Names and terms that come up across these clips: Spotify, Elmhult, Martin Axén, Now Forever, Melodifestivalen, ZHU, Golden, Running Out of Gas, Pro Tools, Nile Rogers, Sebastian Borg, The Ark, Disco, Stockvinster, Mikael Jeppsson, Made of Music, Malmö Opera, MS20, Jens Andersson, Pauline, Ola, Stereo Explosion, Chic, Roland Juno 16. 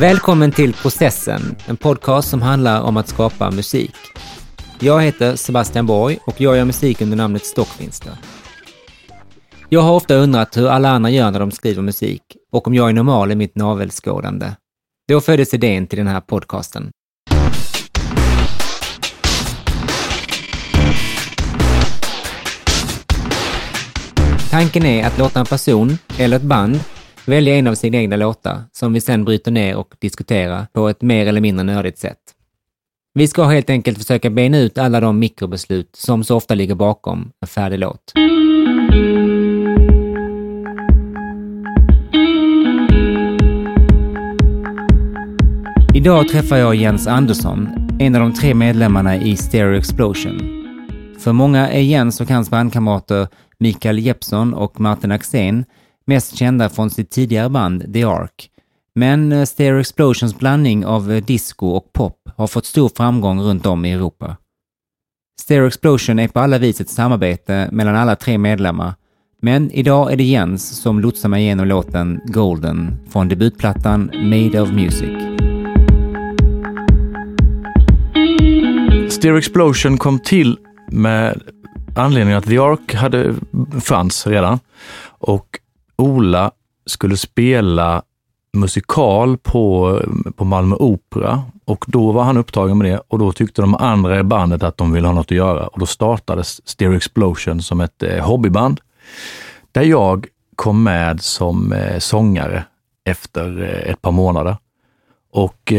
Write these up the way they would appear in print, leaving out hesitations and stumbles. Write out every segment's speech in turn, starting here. Välkommen till Processen, en podcast som handlar om att skapa musik. Jag heter Sebastian Borg och jag gör musik under namnet Stockvinster. Jag har ofta undrat hur alla andra gör när de skriver musik och om jag är normal i mitt navelskådande. Då föddes idén till den här podcasten. Tanken är att låta en person eller ett band välja en av sina egna låtar som vi sen bryter ner och diskuterar på ett mer eller mindre nördigt sätt. Vi ska helt enkelt försöka bena ut alla de mikrobeslut som så ofta ligger bakom en färdig låt. Idag träffar jag Jens Andersson, en av de 3 medlemmarna i Stereo Explosion. För många är Jens och hans bandkamrater Mikael Jeppsson och Martin Axén mest kända från sitt tidigare band The Ark. Men Stereo Explosions blandning av disco och pop har fått stor framgång runt om i Europa. Stereo Explosion är på alla vis ett samarbete mellan alla 3 medlemmar. Men idag är det Jens som lotsar mig igenom låten Golden från debutplattan Made of Music. Stereo Explosion kom till med anledningen att The Ark fanns redan och Ola skulle spela musikal på Malmö Opera och då var han upptagen med det och då tyckte de andra i bandet att de ville ha något att göra och då startades Stereo Explosion som ett hobbyband där jag kom med som sångare efter ett par månader och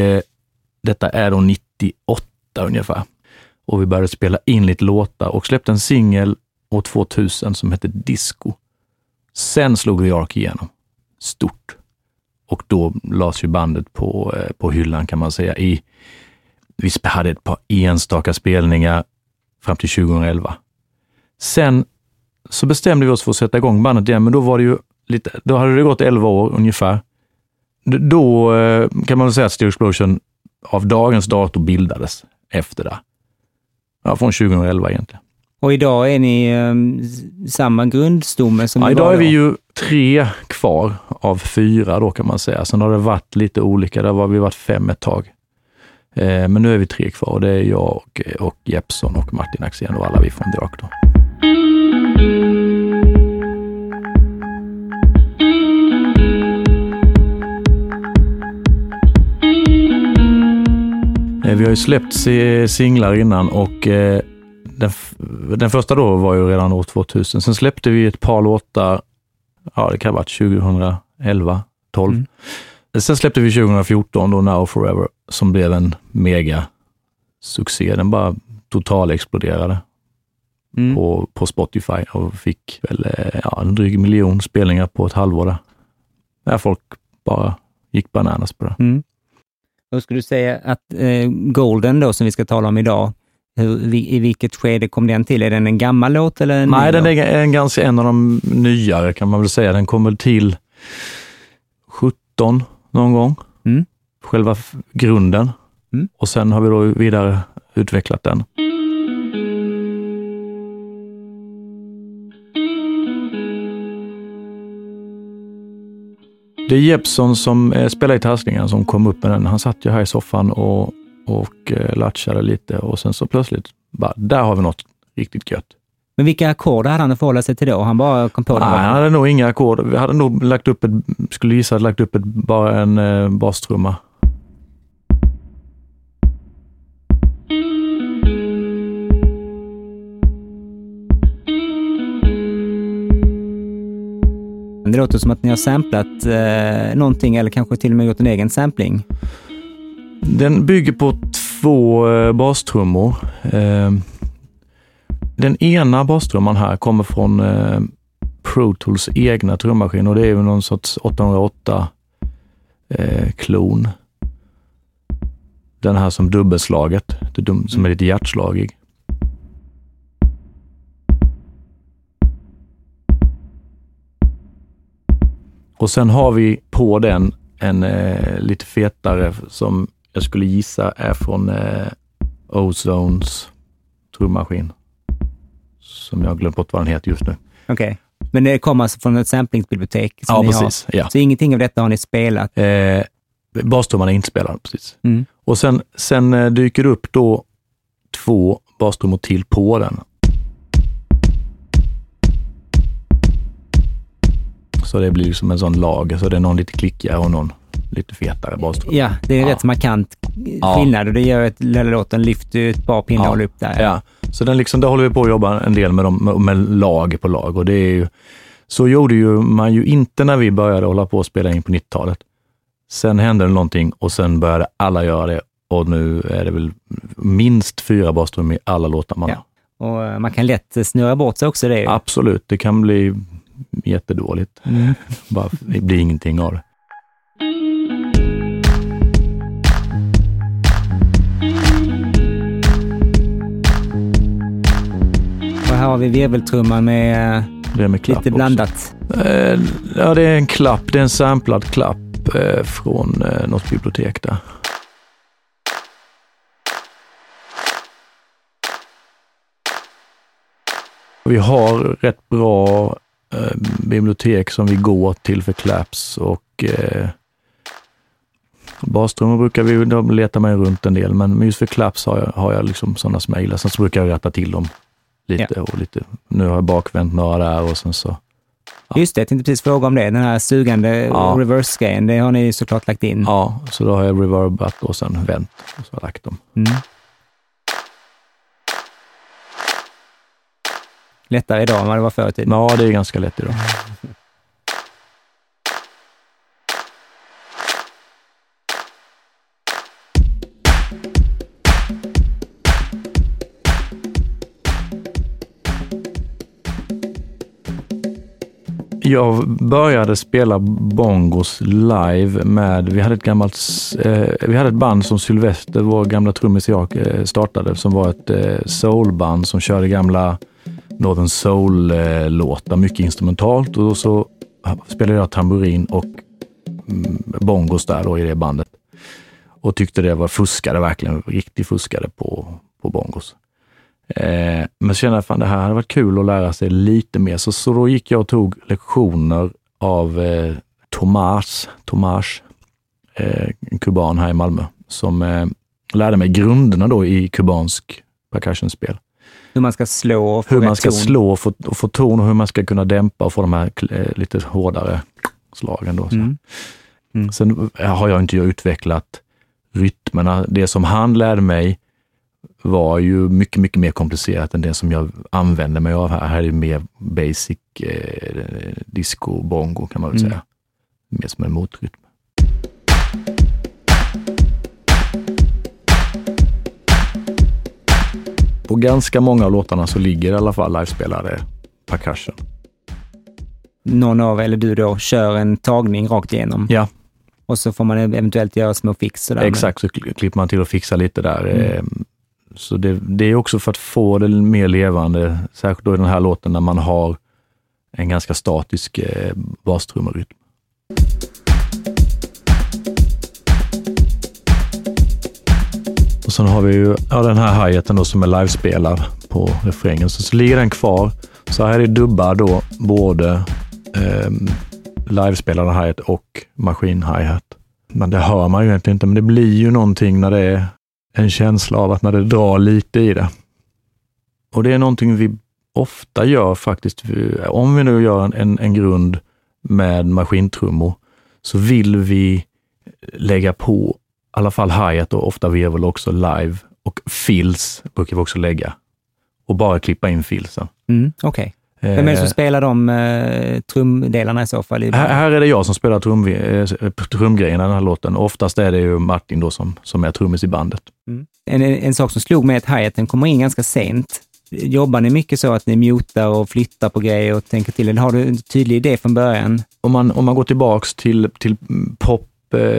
detta är då 98 ungefär. Och vi började spela in lite låtar och släppte en singel år 2000 som hette Disco. Sen slog The Ark igenom. Stort. Och då lades ju bandet på hyllan kan man säga. Vi hade ett par enstaka spelningar fram till 2011. Sen så bestämde vi oss för att sätta igång bandet igen. Men då var det ju lite, då hade det gått 11 år ungefär. Då kan man väl säga att Stereo Explosion av dagens dato bildades efter det. Ja, från 2011 egentligen. Och idag är ni samma grundstomme som idag var då? Idag är vi ju 3 kvar av 4 då kan man säga. Sen har det varit lite olika. Där var vi varit 5 ett tag. Men nu är vi 3 kvar. Och det är jag och Jeppsson och Martin Axén och alla vi från The Ark då. Vi har ju släppt singlar innan och den första då var ju redan år 2000. Sen släppte vi ett par låtar, ja det kan ha varit 2011, 12. Mm. Sen släppte vi 2014 då Now Forever som blev en mega succé. Den bara total exploderade på Spotify och fick väl en dryg miljon spelningar på ett halvår där folk bara gick bananas på det. Mm. Och skulle du säga att Golden då som vi ska tala om idag, i vilket skede kom den till? Är den en gammal låt eller en ny? Nej, den är en av de nyare kan man väl säga. Den kom väl till 17 någon gång. Mm. Själva grunden. Mm. Och sen har vi då vidare utvecklat den. Det är Jeppsson som spelar i taskningen som kom upp med den. Han satt ju här i soffan och latchade lite. Och sen så plötsligt, bara, där har vi något riktigt gött. Men vilka ackord hade han att förhålla sig till då? Han bara kom på det. Nej, han hade nog inga ackord. Vi hade nog lagt upp bara en bastrumma. Det låter som att ni har samplat någonting eller kanske till och med gjort en egen sampling. Den bygger på 2 bastrummor. Den ena bastrumman här kommer från Pro Tools egna trummaskin och det är ju någon sorts 808-klon. Den här som dubbelslaget, som är lite hjärtslagig. Och sen har vi på den en lite fetare som jag skulle gissa är från Ozones trummaskin. Som jag har glömt bort vad den heter just nu. Okej. Men det kommer alltså från ett samplingsbibliotek som ni har. Precis. Ja. Så ingenting av detta har ni spelat? Bastrumman är inspelad, precis. Mm. Och sen dyker det upp då 2 bastrummor till på den. Så det blir liksom en sån lager, så det är någon lite klickigare och någon lite fetare bastrumma. Ja, det är rätt markant skillnad, och det gör att låten lyfter ett par pinnhål upp där. Ja, så den liksom, där håller vi på att jobba en del med, med lager på lager, och det är ju, så gjorde ju man ju inte när vi började hålla på och spela in på 90-talet. Sen hände det någonting och sen började alla göra det, och nu är det väl minst 4 basstrum i alla låtar man har. Och man kan lätt snurra bort sig också, det är ju. Absolut, det kan bli jättedåligt. Mm. Bara, det blir ingenting av det. Och här har vi virveltrumman med, lite blandat. Ja, det är en klapp, det är en samplad klapp från något bibliotek där. Vi har rätt bra bibliotek som vi går till för claps, och basströmmar brukar vi, de letar mig runt en del, men just för claps har jag liksom sådana som jag gillar. Sen så brukar jag rätta till dem lite och lite. Nu har jag bakvänt några där och sen så. Ja. Just det, jag tänkte precis fråga om det. Den här sugande reverse-grejen, det har ni såklart lagt in. Ja, så då har jag reverbat och sen vänt och så har jag lagt dem. Mm. Lättare idag än vad det var förut. Ja, det är ganska lätt idag. Jag började spela bongos live med, vi hade ett band som Sylvester, vår gamla trummis i Ark, startade, som var ett soulband som körde gamla Northern Soul-låtar, mycket instrumentalt, och så spelade jag tamburin och bongos där då i det bandet, och tyckte det var fuskade, verkligen riktigt fuskade på bongos. Men kände jag, fan, det här hade varit kul att lära sig lite mer, så då gick jag och tog lektioner av Tomas, en kuban här i Malmö, som lärde mig grunderna då i kubansk percussionspel. Hur man ska slå och få ton, och hur man ska kunna dämpa och få de här lite hårdare slagen då. Så. Mm. Mm. Sen har jag inte utvecklat rytmerna. Det som han lärde mig var ju mycket, mycket mer komplicerat än det som jag använde mig av här. Här är det mer basic disco, bongo kan man väl säga. Mer som en motrytm. På ganska många av låtarna så ligger i alla fall livespelare percussion. Någon av, eller du då, kör en tagning rakt igenom. Ja. Och så får man eventuellt göra små fix. Där, exakt, men så klipper man till och fixar lite där. Så det är också för att få det mer levande, särskilt då i den här låten när man har en ganska statisk bastrumrytm. Och sen har vi ju den här hi-haten då som är livespelad på refrängen, så ligger den kvar. Så här är det dubbar då, både livespelade hi-hat och maskin-hi-hat. Men det hör man ju egentligen inte, men det blir ju någonting när det är en känsla av att när det drar lite i det. Och det är någonting vi ofta gör faktiskt. Om vi nu gör en grund med maskintrummor, så vill vi lägga på i alla fall hi-hat och ofta virvel också live, och fills brukar vi också lägga, och bara klippa in filsen. Okej. Vem är det som spelar de trumdelarna i så fall? Här är det jag som spelar trumgrejerna i den här låten. Oftast är det ju Martin då som är trummis i bandet. En sak som slog mig är att hi-haten kommer in ganska sent. Jobbar ni mycket så att ni mutar och flyttar på grejer och tänker till, eller har du en tydlig idé från början? Om man går tillbaks till pop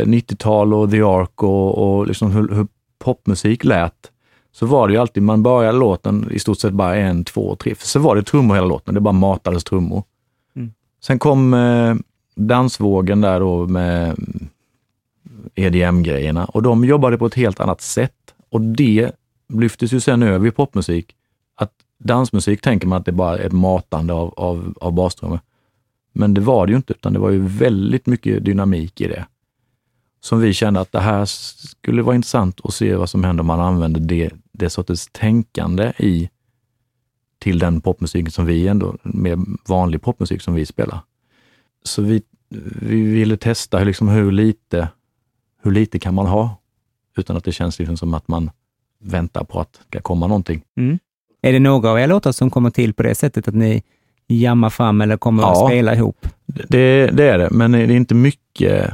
90-tal och The Ark och liksom hur popmusik lät, så var det ju alltid, man började låten i stort sett bara 1, 2, 3, så var det trummor hela låten, det bara matades trummor. Sen kom dansvågen där då med EDM-grejerna, och de jobbade på ett helt annat sätt, och det lyftes ju sen över i popmusik. Att dansmusik tänker man att det bara är ett matande av bastrummen, men det var det ju inte, utan det var ju väldigt mycket dynamik i det. som vi kände att det här skulle vara intressant att se vad som händer om man använder det sortens tänkande i till den popmusik som vi ändå, mer vanlig popmusik som vi spelar. Så vi ville testa liksom hur lite kan man ha utan att det känns liksom som att man väntar på att det ska komma någonting. Mm. Är det några av er låtar som kommer till på det sättet att ni jammar fram eller kommer att spela ihop? Det är det, men det är inte mycket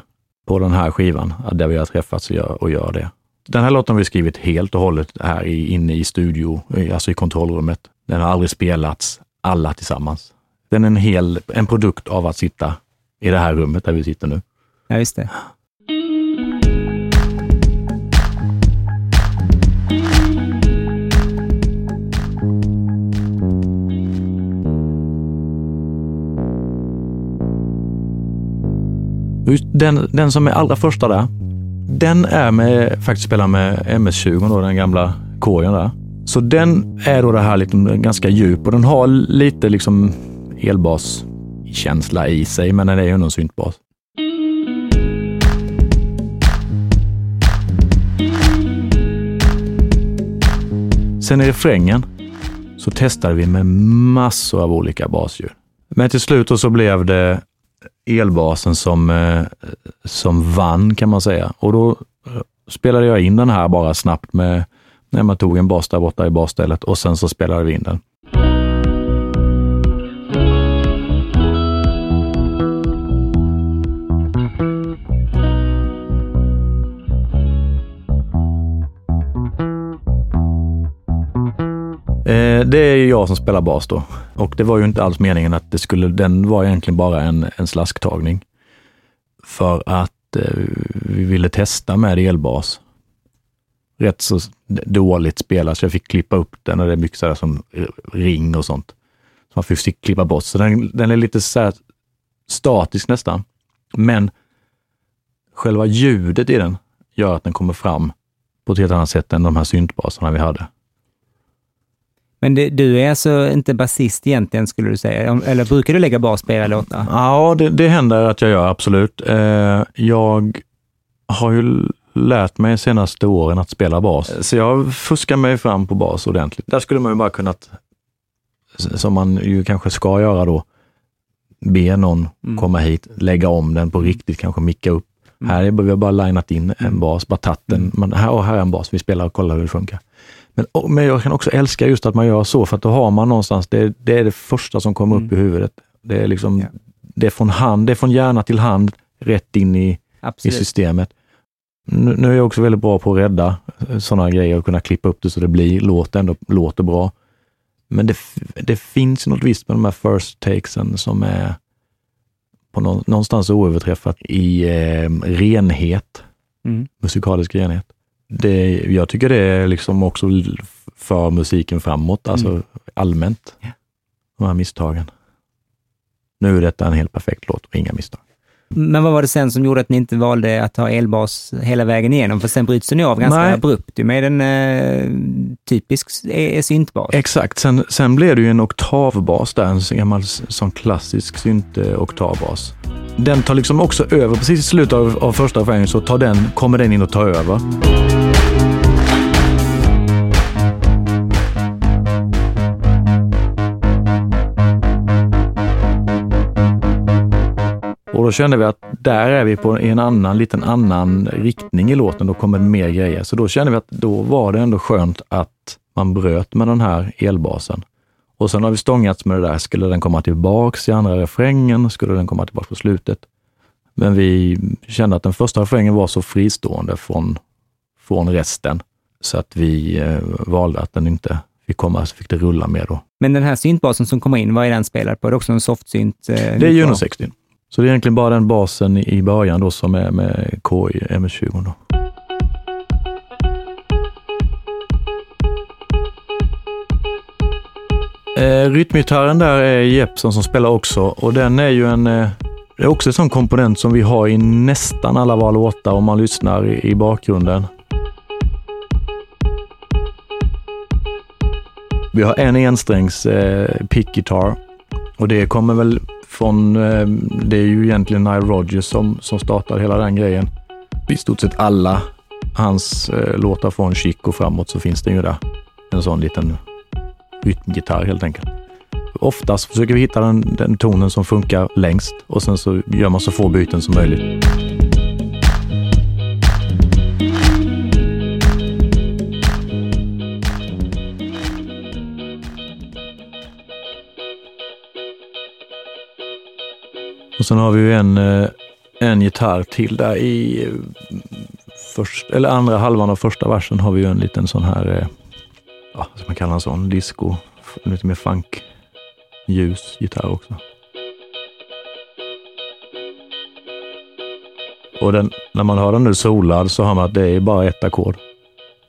på den här skivan där vi har träffats och gör det. Den här låten har vi skrivit helt och hållet här inne i studio, alltså i kontrollrummet. Den har aldrig spelats alla tillsammans. Den är en produkt av att sitta i det här rummet där vi sitter nu. Ja, just det. Den som är allra första där, den är med, faktiskt spelar med MS20 då, den gamla korgen där. Så den är då det här liksom ganska djup och den har lite liksom elbaskänsla i sig, men den är ju någon syntbas. Sen i refrängen så testade vi med massor av olika basljud. Men till slut så blev det elbasen som vann, kan man säga. Och då spelade jag in den här bara snabbt med när man tog en bas där borta i basstället och sen så spelade vi in den. Det är ju jag som spelar bas då. Och det var ju inte alls meningen att det skulle, den var egentligen bara en slasktagning. För att vi ville testa med elbas. Rätt så dåligt spelas, så jag fick klippa upp den och det är mycket sådär som ring och sånt. Så man fick klippa bort. Så den är lite såhär statisk nästan. Men själva ljudet i den gör att den kommer fram på ett helt annat sätt än de här syntbaserna vi hade. Men du är alltså inte basist egentligen, skulle du säga? Eller brukar du lägga bas på era låtar? Ja, det händer att jag gör, absolut. Jag har ju lärt mig de senaste åren att spela bas. Så jag fuskar mig fram på bas ordentligt. Där skulle man ju bara kunnat, som man ju kanske ska göra då, be någon komma hit, lägga om den på riktigt, kanske micka upp. Här har vi bara linat in en bas, bara tatt den. Här är en bas, vi spelar och kollar hur det funkar. Men jag kan också älska just att man gör så, för att då har man någonstans, det är det första som kommer upp i huvudet. Det är liksom, det är från hand, det är från hjärna till hand, rätt in i systemet. Nu är jag också väldigt bra på att rädda sådana grejer och kunna klippa upp det så det blir låter bra. Men det finns något visst med de här first takesen som är på någonstans oöverträffat i renhet, musikalisk renhet. Jag tycker det är liksom också för musiken framåt, alltså allmänt, de här misstagen. Nu är detta en helt perfekt låt och inga misstag. Men vad var det sen som gjorde att ni inte valde att ha elbas hela vägen igenom? För sen bryts den ju av ganska abrupt med en typisk syntbas. Exakt, sen blev det ju en oktavbas där, en gammal sån klassisk synt-oktavbas. Den tar liksom också över, precis i slutet av första refrängen så kommer den in och tar över. Och då kände vi att där är vi på en annan riktning i låten, då kommer det mer grejer. Så då kände vi att då var det ändå skönt att man bröt med den här elbasen. Och sen har vi stångats med det där, skulle den komma tillbaks i andra refrängen, skulle den komma tillbaks på slutet. Men vi kände att den första refrängen var så fristående från resten, så att vi valde att den inte fick det rulla med då. Men den här syntbasen som kommer in, vad är den spelad på? Det är också en softsynt. Det är Juno 16. Så det är egentligen bara den basen i början då som är med KI MS20 då. Rytmgitarren där är Jeppsson som spelar också, och den är ju det är också en sån komponent som vi har i nästan alla våra låtar om man lyssnar i bakgrunden. Vi har en ensträngs pickgitarr, och det kommer väl från, det är ju egentligen Nile Rogers som startar hela den grejen. i stort sett alla hans låtar från Chic och framåt så finns det ju där en sån liten rytmgitarr helt enkelt. Oftast försöker vi hitta den tonen som funkar längst och sen så gör man så få byten som möjligt. Och sen har vi ju en gitarr till där i andra halvan av första versen har vi ju en liten sån här, ja, som man kallar en sån disco, lite mer funk ljus gitarr också. Och den, när man hör den nu solad så hör man att det är bara ett ackord.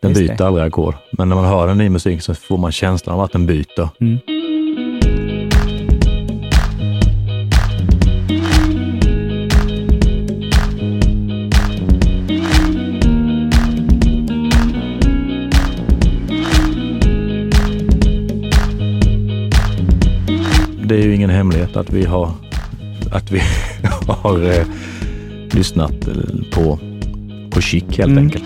Den just byter det. Aldrig ackord. Men när man hör den i musik så får man känslan av att den byter. Mm. Det är ju ingen hemlighet att vi har lyssnat på Chic helt enkelt.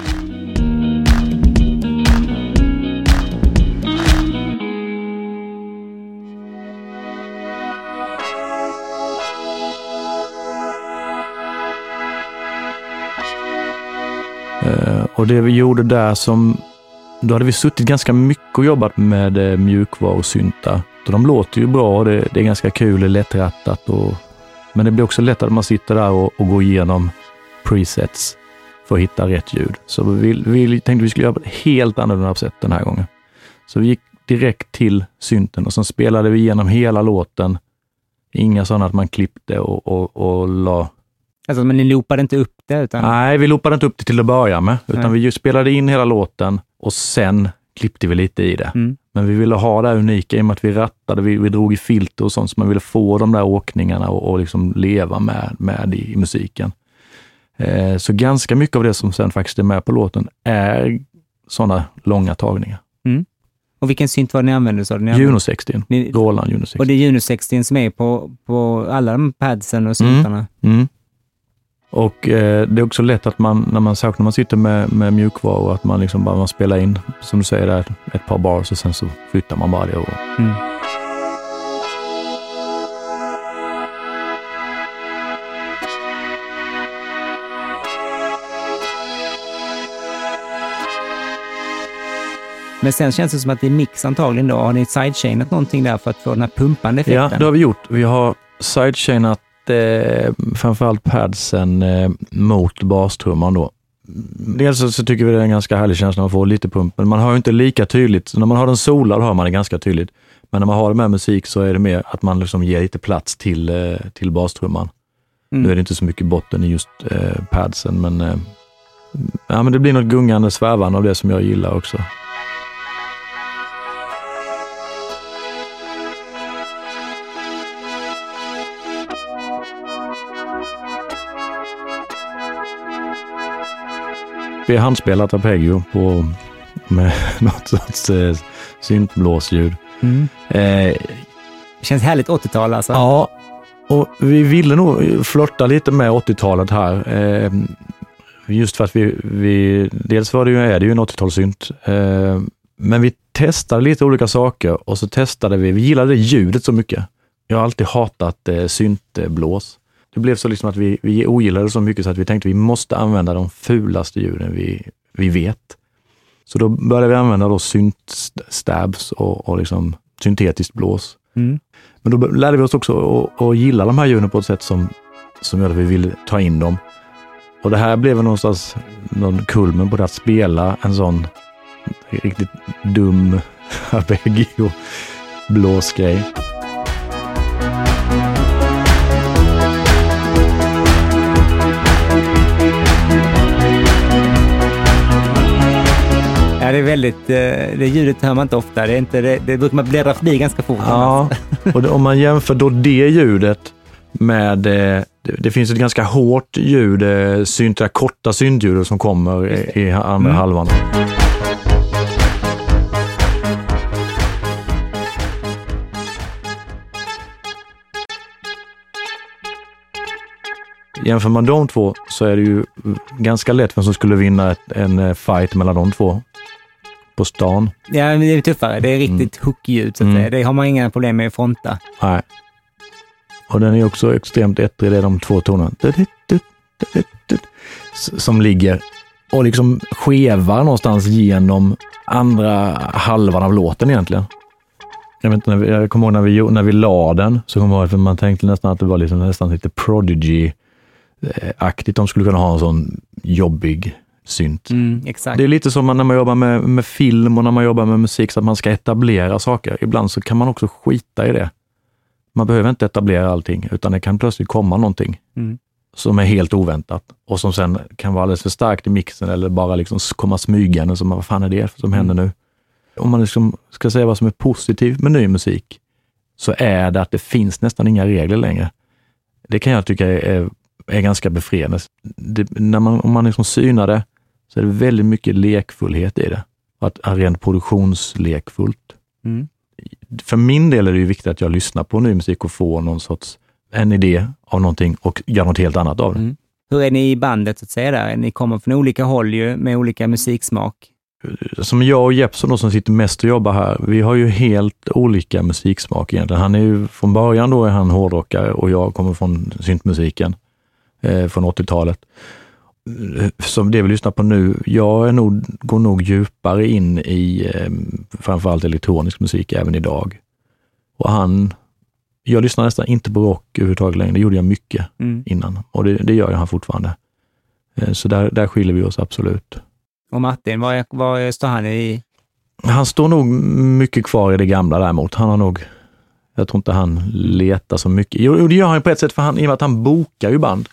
Och det vi gjorde där då hade vi suttit ganska mycket och jobbat med mjukvaror och syntar. Och de låter ju bra och det är ganska kul, det är lättrattat. Men det blir också lättare att man sitter där och går igenom presets för att hitta rätt ljud. Så vi tänkte att vi skulle göra ett helt annorlunda sätt den här gången. Så vi gick direkt till synten och sen spelade vi igenom hela låten. Inga sådana att man klippte och la... Alltså men ni loopade inte upp det? Utan... Nej, vi loopade inte upp det till att börja med. Utan vi spelade in hela låten och sen klippte vi lite i det. Mm. Men vi ville ha det unika i och med att vi rattade, vi drog i filter och sånt så man ville få de där åkningarna och liksom leva med i musiken. Så ganska mycket av det som sen faktiskt är med på låten är sådana långa tagningar. Mm. Och vilken synt var det ni använde? Så? Juno 16, Roland Juno 16. Och det är Juno 16 som är på alla de padsen och syntarna. Mm. Mm. Och det är också lätt att man, när man sitter med mjukvaror, att man liksom bara spelar in, som du säger, där, ett par bars och sen så flyttar man bara det. Men sen känns det som att i mix antagligen då, har ni sidechainat någonting där för att få den här pumpande effekten? Ja, det har vi gjort. Vi har sidechainat framförallt padsen mot bastrumman då. Dels så tycker vi det är en ganska härlig känsla när man får lite pump, men man har ju inte lika tydligt. Så när man har den solad har man det ganska tydligt, men när man har det med musik så är det mer att man liksom ger lite plats till bastrumman. Nu är det inte så mycket botten i just padsen, men det blir något gungande svävande av det som jag gillar också. Vi har handspelat arpeggio med något sorts syntblåsljud. Mm. Känns härligt 80-tal alltså. Ja, och vi ville nog flirta lite med 80-talet här. Just för att vi dels är det ju en 80-talssynt. Men vi testade lite olika saker och så testade vi gillade ljudet så mycket. Jag har alltid hatat syntblås. Det blev så liksom att vi ogillade så mycket så att vi tänkte att vi måste använda de fulaste ljuden vi vet. Så då började vi använda då syntstabs och liksom syntetiskt blås. Mm. Men då lärde vi oss också att gilla de här ljuden på ett sätt som gör att vi ville ta in dem. Och det här blev någonstans någon kulmen på det att spela en sån riktigt dum arpeggio blåsgrej. Ja, det är väldigt, det ljudet hör man inte ofta. Det är inte det brukar man bläddra förbi ganska fort. Ja, och om man jämför då det ljudet med det finns ett ganska hårt ljud, korta syntljud som kommer i andra halvan. jämför man de två så är det ju ganska lätt vem som skulle vinna en fight mellan de två på stan. Ja, men det är tuffare. Det är riktigt hookljud, så att säga. Det har man inga problem med att fronta. Nej. Och den är också extremt ettrig, det är de två tonerna som ligger och liksom skevar någonstans genom andra halvan av låten egentligen. Jag vet inte, jag kommer ihåg när vi la den, så kommer jag ihåg att man tänkte nästan att det var liksom nästan lite Prodigy-aktigt. De skulle kunna ha en sån jobbig synt. Mm, exakt. Det är lite som när man jobbar med film och när man jobbar med musik, så att man ska etablera saker. Ibland så kan man också skita i det. Man behöver inte etablera allting, utan det kan plötsligt komma någonting som är helt oväntat och som sen kan vara alldeles för starkt i mixen eller bara liksom komma smygande, som vad fan är det som händer nu? Om man liksom ska säga vad som är positivt med ny musik, så är det att det finns nästan inga regler längre. Det kan jag tycka är ganska befriande. Om man liksom synar det, så är det väldigt mycket lekfullhet i det. Att rent produktionslekfullt. Mm. För min del är det ju viktigt att jag lyssnar på ny musik och får någon sorts en idé av någonting och gör något helt annat av det. Mm. Hur är ni i bandet, så att säga där? Ni kommer från olika håll ju, med olika musiksmak. Som jag och Jeppsson då, som sitter mest och jobbar här, vi har ju helt olika musiksmak egentligen. Han är ju, från början då är han hårdrockare och jag kommer från syntmusiken från 80-talet. Som det vi lyssnar på nu, jag är nog, går nog djupare in i framförallt elektronisk musik även idag. Och jag lyssnar nästan inte på rock överhuvudtaget längre, det gjorde jag mycket innan. Och det gör jag han fortfarande. Så där skiljer vi oss absolut. Och Martin, vad står han i? Han står nog mycket kvar i det gamla däremot. Han har nog, jag tror inte han letar så mycket. Jo, det gör han på ett sätt, för i och med att han bokar ju band.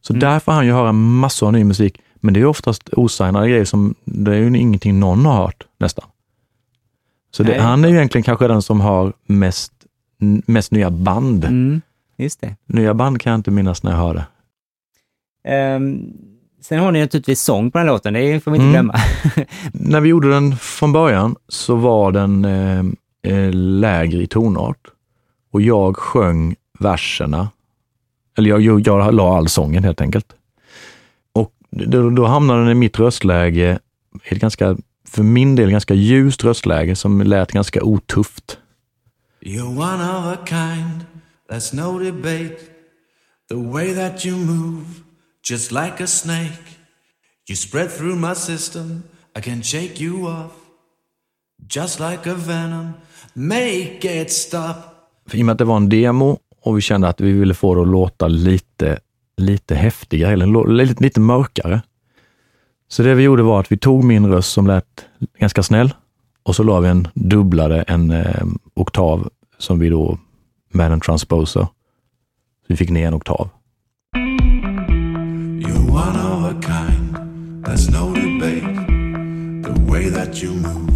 Så där får han ju höra massor av ny musik. Men det är oftast osignade grejer som, det är ju ingenting någon har hört nästan. Så han är ju egentligen kanske den som har mest nya band. Mm, just det. Nya band kan jag inte minnas när jag hörde. Sen har ni naturligtvis sång på den låten, det får vi inte glömma. När vi gjorde den från början så var den lägre i tonart. Och jag sjöng verserna. Eller jag la all sången helt enkelt. Och då hamnade den i mitt röstläge, ett ganska, för min del ganska ljust röstläge som lät ganska otufft. You're one of a kind, that's no debate. The way that you move, just like a snake. You spread through my system, I can shake you off. Just like a venom, make it stop. För i och med att det var en demo och vi kände att vi ville få det att låta lite häftigare, eller lite mörkare. Så det vi gjorde var att vi tog min röst som lät ganska snäll, och så la vi en oktav som vi då med en transposer. Så vi fick ner en oktav. One of a kind, there's no debate. The way that you move,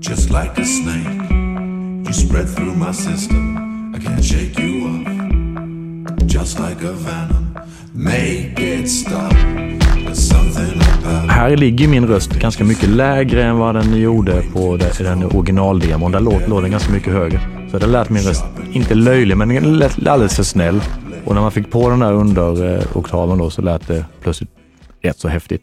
just like a snake. You spread through my system, I can't shake you off. Just like a venom, make it stop. There's something about. Här ligger min röst ganska mycket lägre än vad den gjorde på den originaldemon. Där låter den ganska mycket högre. Så det lät min röst, inte löjlig, men den lät alldeles för snäll. Och när man fick på den här underoktaven då, så lät det plötsligt rätt så häftigt.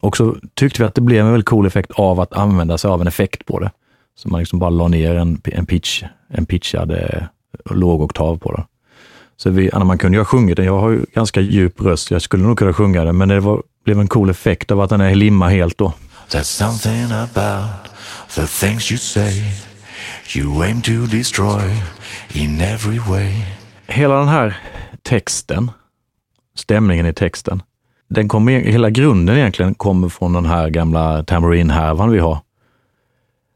Och så tyckte vi att det blev en väldigt cool effekt av att använda sig av en effekt på det. Så man liksom bara la ner en pitchad lågoktav på det. Så man kunde ju ha sjungit den. Jag har ju ganska djup röst, jag skulle nog kunna sjunga den. Men blev en cool effekt av att den är limma helt då. There's something about the things you say. You aim to destroy in every way. Hela den här texten, stämningen i texten, den kommer, hela grunden egentligen kommer från den här gamla tambourine-härvan vi har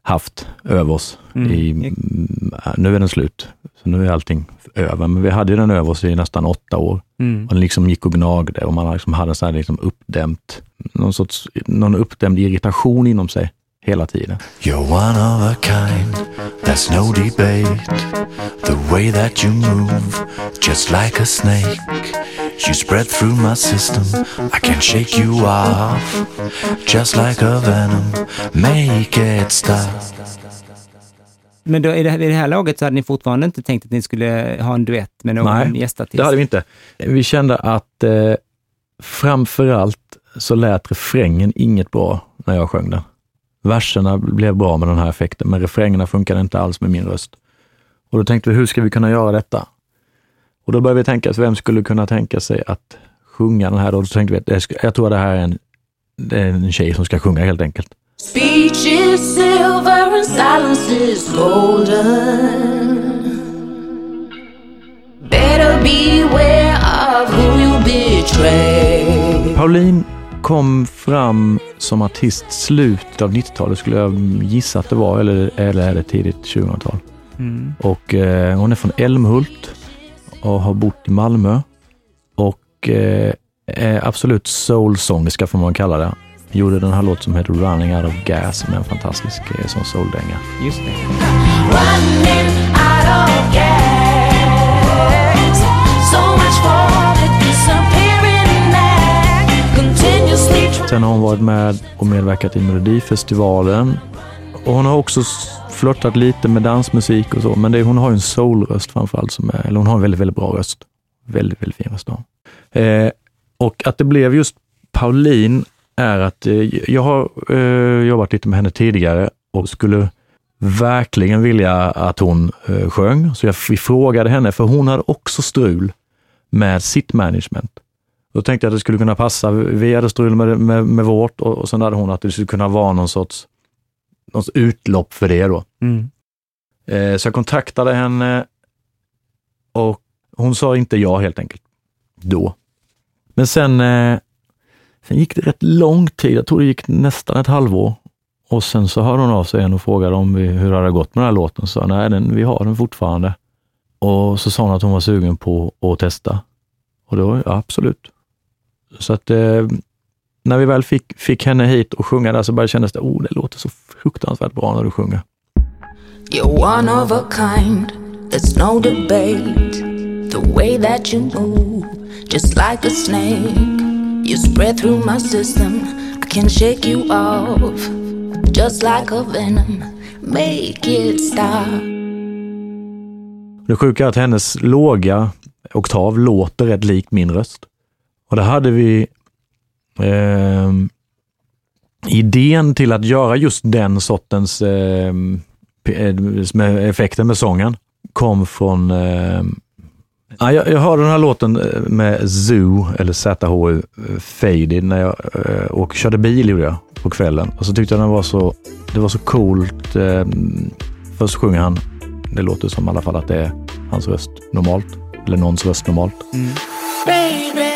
haft över oss. Nu är den slut, så nu är allting över. Men vi hade den över oss i nästan 8 år. Och den liksom gick och gnagde, och man liksom hade en sån här liksom någon uppdämd irritation inom sig hela tiden. You're one of a kind, there's no debate. The way that you move, just like a snake. You spread through my system, I can shake you off. Just like a venom, make it stop. Men då, i det här laget så hade ni fortfarande inte tänkt att ni skulle ha en duett med någon gästartist? Nej, det hade vi inte. Vi kände att framförallt så lät refrängen inget bra när jag sjöng den. Verserna blev bra med den här effekten, men refrängerna funkade inte alls med min röst. Och då tänkte vi, hur ska vi kunna göra detta? Och då började vi tänka, vem skulle kunna tänka sig att sjunga den här? Och då tänkte vi, jag tror att det här är en tjej som ska sjunga helt enkelt. Speech is silver and silence is golden. Better beware of who you betray. Pauline kom fram som artist slutet av 90-talet, skulle jag gissa att det var, eller är det tidigt 2000-tal. Mm. Och hon är från Elmhult och har bott i Malmö och är absolut soul-sångerska, får man kalla det. Gjorde den här låt som heter Running Out of Gas, som är en fantastisk sån soul-dänga. Just det. Running out of gas, so much for the disappearing act, continuously. Sen har hon varit med och medverkat i Melodifestivalen. Och hon har också flörtat lite med dansmusik och så, men hon har ju en soulröst framförallt eller hon har en väldigt, väldigt bra röst. Väldigt, väldigt fin röst. Och att det blev just Pauline är att jag har jobbat lite med henne tidigare och skulle verkligen vilja att hon sjöng. Så vi frågade henne, för hon hade också strul med sitt management. Då tänkte jag att det skulle kunna passa. Vi hade strul med vårt och sen hade hon att det skulle kunna vara någon sorts utlopp för det då. Mm. Så jag kontaktade henne och hon sa inte ja helt enkelt då. Men sen gick det rätt lång tid. Jag tror det gick nästan ett halvår. Och sen så hörde hon av sig igen och frågade om hur det hade gått med den här låten. Och sa nej, vi har den fortfarande. Och så sa hon att hon var sugen på att testa. Och då, ja, absolut. Så att när vi väl fick henne hit och sjunga där så bara kändes det, det låter så fruktansvärt bra när du sjunger. You're one of a kind, there's no debate. The way that you move, just like a snake. You spread through my system, I can shake you off. Just like a venom, make it stop. Det sjuka är att hennes låga oktav låter rätt likt min röst. Och det hade vi idén till att göra just den sortens effekten med sången kom från jag hörde den här låten med ZHU eller ZHU Faded när jag och körde bil på kvällen, och så tyckte jag det var så coolt. Först sjunger han, det låter som i alla fall att det är hans röst normalt eller någons röst normalt. Mm. Baby,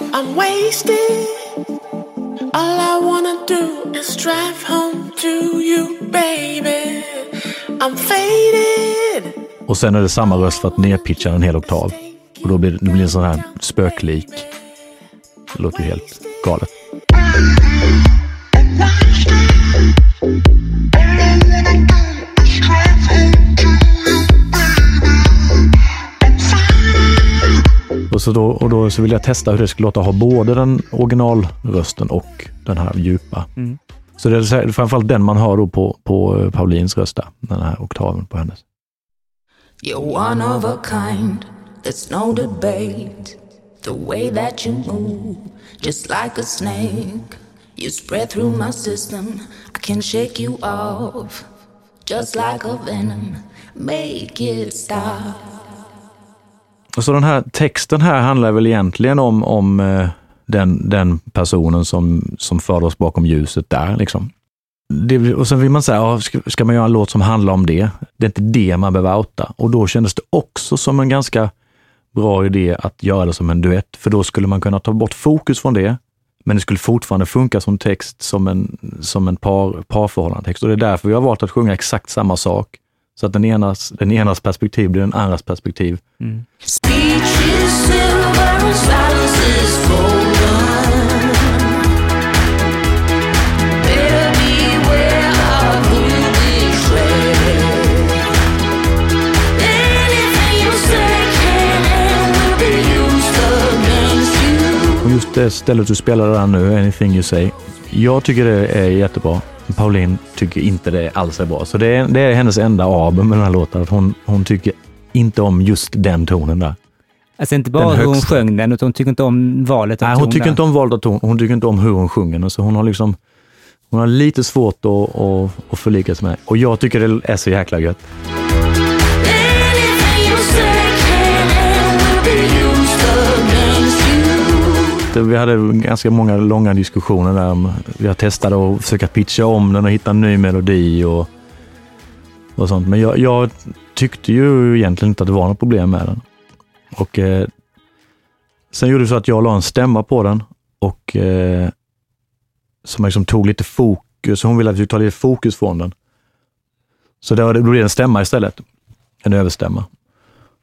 I'm wasted. All I wanna do is drive home to you, baby. I'm faded. Och sen är det samma röst för att nerpitcha en hel oktav. Och då blir det sån här spöklik. Det låter ju helt galet. Och då så vill jag testa hur det skulle låta ha både den originalrösten och den här djupa. Mm. Så det är framförallt den man hör då på Paulines röst där, den här oktaven på hennes. You're one of a kind, there's no debate. The way that you move, just like a snake. You spread through my system, I can shake you off. Just like a venom, make it stop. Och så den här texten här handlar väl egentligen om den personen som förde oss bakom ljuset där liksom. Och sen vill man säga, ska man göra en låt som handlar om det? Det är inte det man behöver outa. Och då kändes det också som en ganska bra idé att göra det som en duett. För då skulle man kunna ta bort fokus från det. Men det skulle fortfarande funka som text, som en parförhållandetext. Och det är därför vi har valt att sjunga exakt samma sak. Så att den enas perspektiv blir den andras perspektiv. Mm. Och just det stället du spelar där nu, Anything You Say. Jag tycker det är jättebra. Pauline tycker inte det alls är bra. Så det är hennes enda album med den här låten. Att hon tycker inte om just den tonen där. Alltså inte bara hur hon sjöng den, utan hon tycker inte om valet av ton. Nej, hon tycker inte om valet av ton. Hon tycker inte om hur hon sjunger den. Så hon har lite svårt att förlika sig med. Och jag tycker det är så jäkla gött. Vi hade ganska många långa diskussioner där vi har testat att försöka pitcha om den och hitta en ny melodi och sånt. Men jag tyckte ju egentligen inte att det var något problem med den. Och sen gjorde det så att jag la en stämma på den och som liksom tog lite fokus. Hon ville att vi tar lite fokus från den. Så det blev en stämma istället. En överstämma.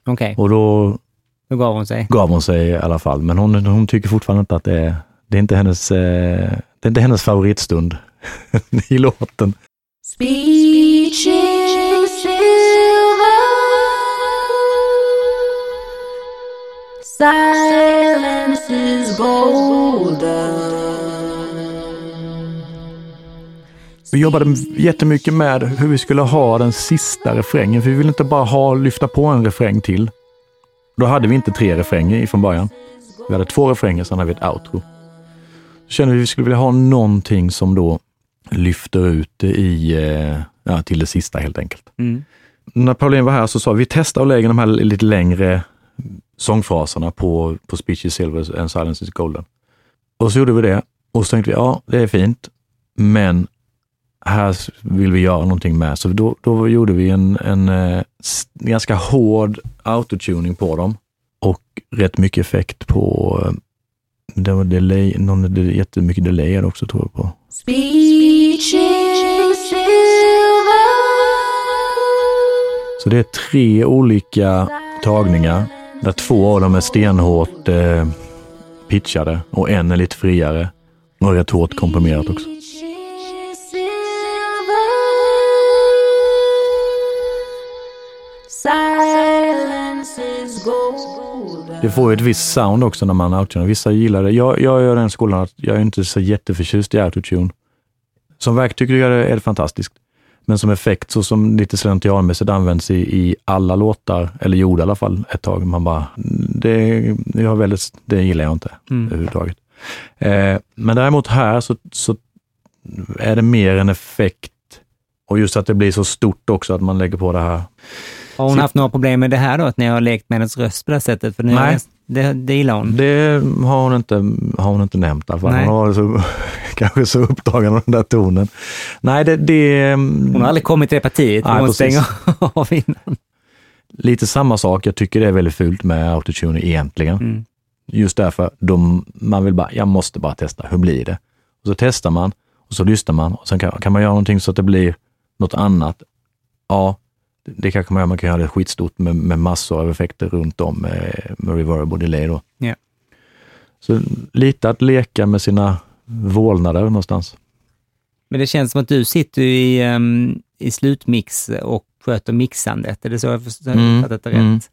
Okej. Och då gav hon sig. Gav hon sig i alla fall. Men hon tycker fortfarande inte att det är inte hennes det är inte hennes favoritstund i låten. Silence is golden. Vi jobbade jättemycket med hur vi skulle ha den sista refrängen. För vi ville inte bara lyfta på en refräng till. Då hade vi inte 3 refränger från början. Vi hade 2 refränger, sen hade vi ett outro. Så kände vi att vi skulle vilja ha någonting som då lyfter ut det till det sista helt enkelt. Mm. När Pauline var här så sa vi testar och lägger de här lite längre sångfraserna på Speech is Silver and Silence is Golden. Och så gjorde vi det. Och så tänkte vi, ja, det är fint. Men här vill vi göra någonting med. Så då gjorde vi en ganska hård autotuning på dem. Och rätt mycket effekt på det var delay. Det är jättemycket delayer också, tror jag på. Speech is Silver. Så det är 3 olika tagningar. Där 2 av dem är stenhårt pitchade och en är lite friare och rätt hårt komprimerat också. Det får ju ett visst sound också när man autotunar. Vissa gillar det. Jag gör den skolan att jag är inte så jätteförtjust i autotune. Som verktyg är det fantastiskt. Men som effekt, så som lite slentrianmässigt används i alla låtar, eller gjorde i alla fall ett tag. Man bara, det gillar jag inte överhuvudtaget. Men däremot här så är det mer en effekt. Och just att det blir så stort också att man lägger på det här. Har hon haft några problem med det här då? Att ni har lekt med hennes röst på det sättet? För nej. Det gillar hon. Det har hon inte nämnt i alla fall. Nej. Hon har kanske så upptagen av den där tonen. Nej, hon har aldrig kommit till det partiet. Nej, hon stänger av innan. Lite samma sak. Jag tycker det är väldigt fult med autotune egentligen. Mm. Just därför. Man vill bara, jag måste bara testa. Hur blir det? Och så testar man. Och så lyssnar man. Och sen kan man göra någonting så att det blir något annat. Ja, det kanske man kan göra det skitstort med massor av effekter runt om med reverb och delay då. Yeah. Så lite att leka med sina vålnader någonstans. Men det känns som att du sitter i slutmix och sköter mixandet. Är det så jag förstår att det är rätt?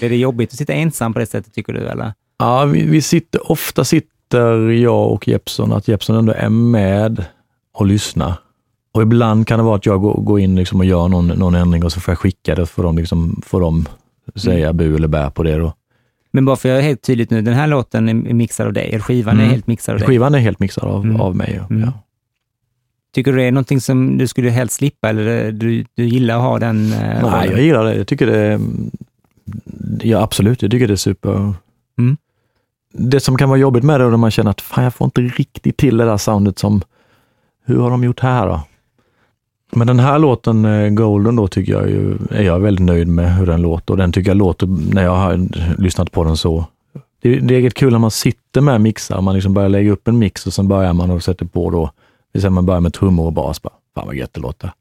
Är det jobbigt att sitta ensam på det sättet, tycker du? Eller? Ja, vi sitter ofta jag och Jeppsson, att Jeppsson ändå är med och lyssnar. Och ibland kan det vara att jag går in liksom och gör någon ändring och så får jag skicka det för de liksom, får de säga bu eller bär på det då. Men bara för jag är helt tydligt nu, den här låten är mixad av dig, eller skivan är helt mixad av dig? Skivan är helt mixad av mig, ja. Tycker du det är någonting som du skulle helst slippa, eller du gillar att ha den? Nej, jag gillar det. Jag tycker det, ja absolut, jag tycker det är super. Mm. Det som kan vara jobbigt med det är när man känner att fan, jag får inte riktigt till det där soundet som, hur har de gjort här då? Men den här låten, Golden då, tycker jag är väldigt nöjd med hur den låter. Och den tycker jag låter, när jag har lyssnat på den så. Det är rätt kul när man sitter med mixar. Man liksom börjar lägga upp en mix och sen börjar man och sätter på då. Sen man börjar med trummor och bas. Bara, fan vad gött det låter.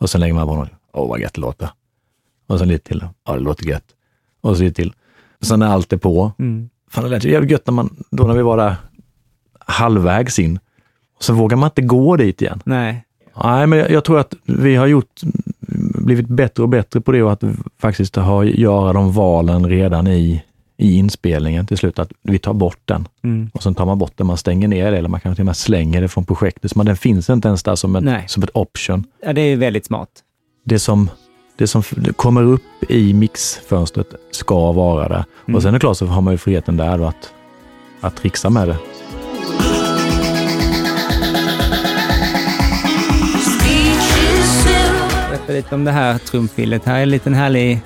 Och sen lägger man på något. Åh vad gött det låter. Och sen lite till. Ja, det låter gött. Och så lite till. Och sen är allt det på. Mm. Fan, det lät ju jävligt gött när vi var där halvvägs in. Och sen vågar man inte gå dit igen. Nej, men jag tror att vi har blivit bättre och bättre på det, och att faktiskt göra de valen redan i i inspelningen till slut att vi tar bort den. Och sen tar man bort den, man stänger ner det, eller man kan till och med slänger det från projektet. Så man, den finns inte ens där som ett option. Ja, det är väldigt smart. Det som kommer upp i mixfönstret ska vara där. Och sen är det klart så har man ju friheten där då att trixa med det. Berätta lite om det här trumfilet. Här är en liten härlig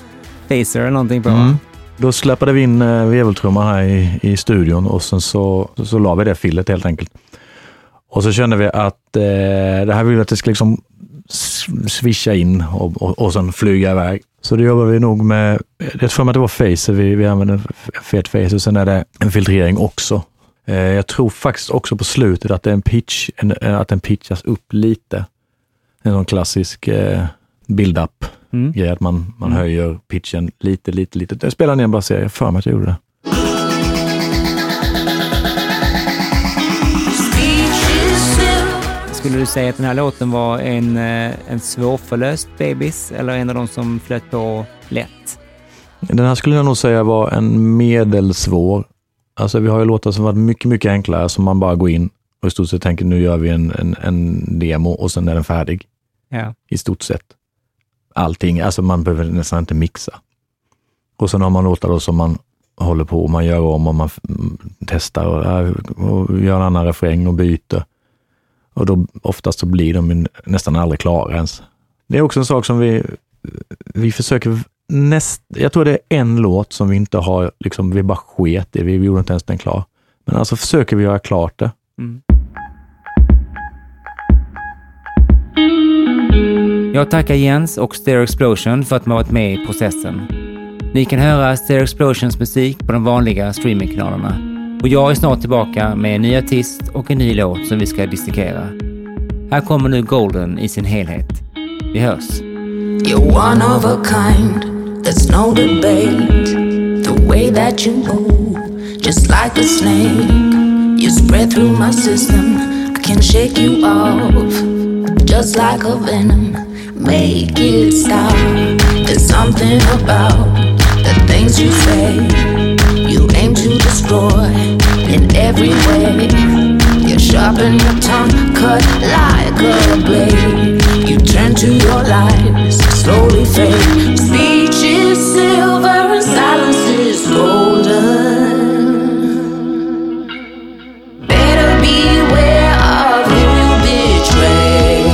phaser eller någonting på. Då släppade vi in veveltrumman här i studion och sen så la vi det fillet helt enkelt. Och så kände vi att det här ville att det skulle liksom swisha in och sen flyga iväg. Så det jobbar vi nog med, jag tror att det var phaser, vi använder fet phaser och sen är det en filtrering också. Jag tror faktiskt också på slutet att det är en pitch, att den pitchas upp lite. En sån klassisk build-up grej att man höjer pitchen lite. Jag spelar ner en basserie, jag för mig att jag gjorde det. Skulle du säga att den här låten var en svårförlöst bebis eller en av de som flöt på lätt? Den här skulle jag nog säga var en medelsvår. Alltså vi har ju låtar som varit mycket, mycket enklare som man bara går in och i stort sett tänker nu gör vi en demo och sen är den färdig. Ja. I stort sett. Allting, alltså man behöver nästan inte mixa. Och sen har man låtar då som man håller på och man gör om och man testar och gör en annan refräng och byter. Och då oftast så blir de nästan aldrig klara ens. Det är också en sak som vi försöker jag tror det är en låt som vi inte har liksom, vi bara sket i, vi gjorde inte ens den klar. Men alltså försöker vi göra klart det. Jag tackar Jens och Stereo Explosion för att de har varit med i processen. Ni kan höra Stereo Explosions musik på de vanliga streamingkanalerna. Och jag är snart tillbaka med en ny artist och en ny låt som vi ska dissekera. Här kommer nu Golden i sin helhet. Vi hörs. You're one of a kind, there's no debate. The way that you move, just like a snake. You spread through my system, I can shake you off. Just like a venom. Make it stop. There's something about the things you say. You aim to destroy in every way. You sharpen your tongue, cut like a blade. You turn to your lies, slowly fade. Speech is silver and silence is golden. Better beware of who you betray.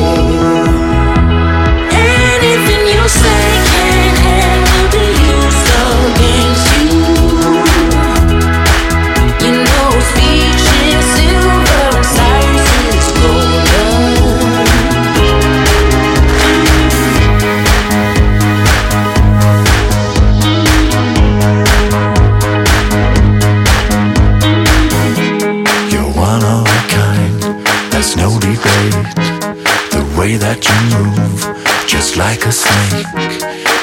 That you move just like a snake.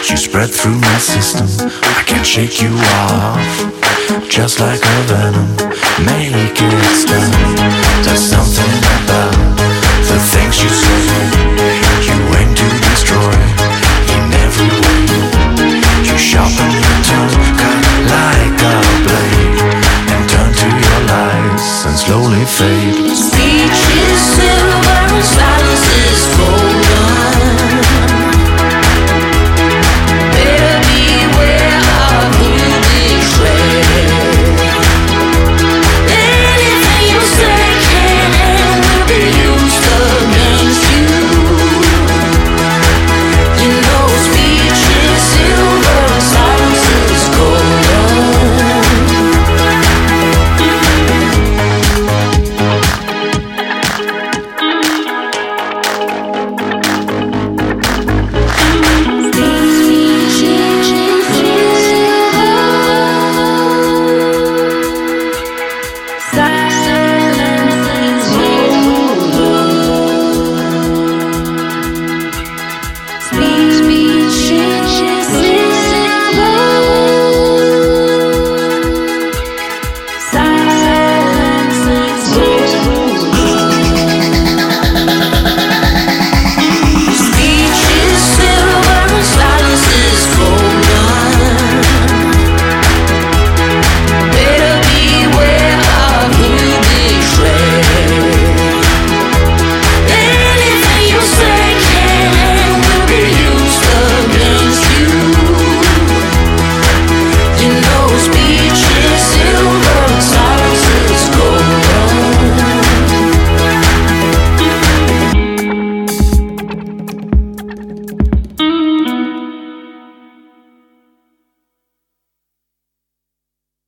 You spread through my system, I can't shake you off. Just like a venom, make it stop. There's something about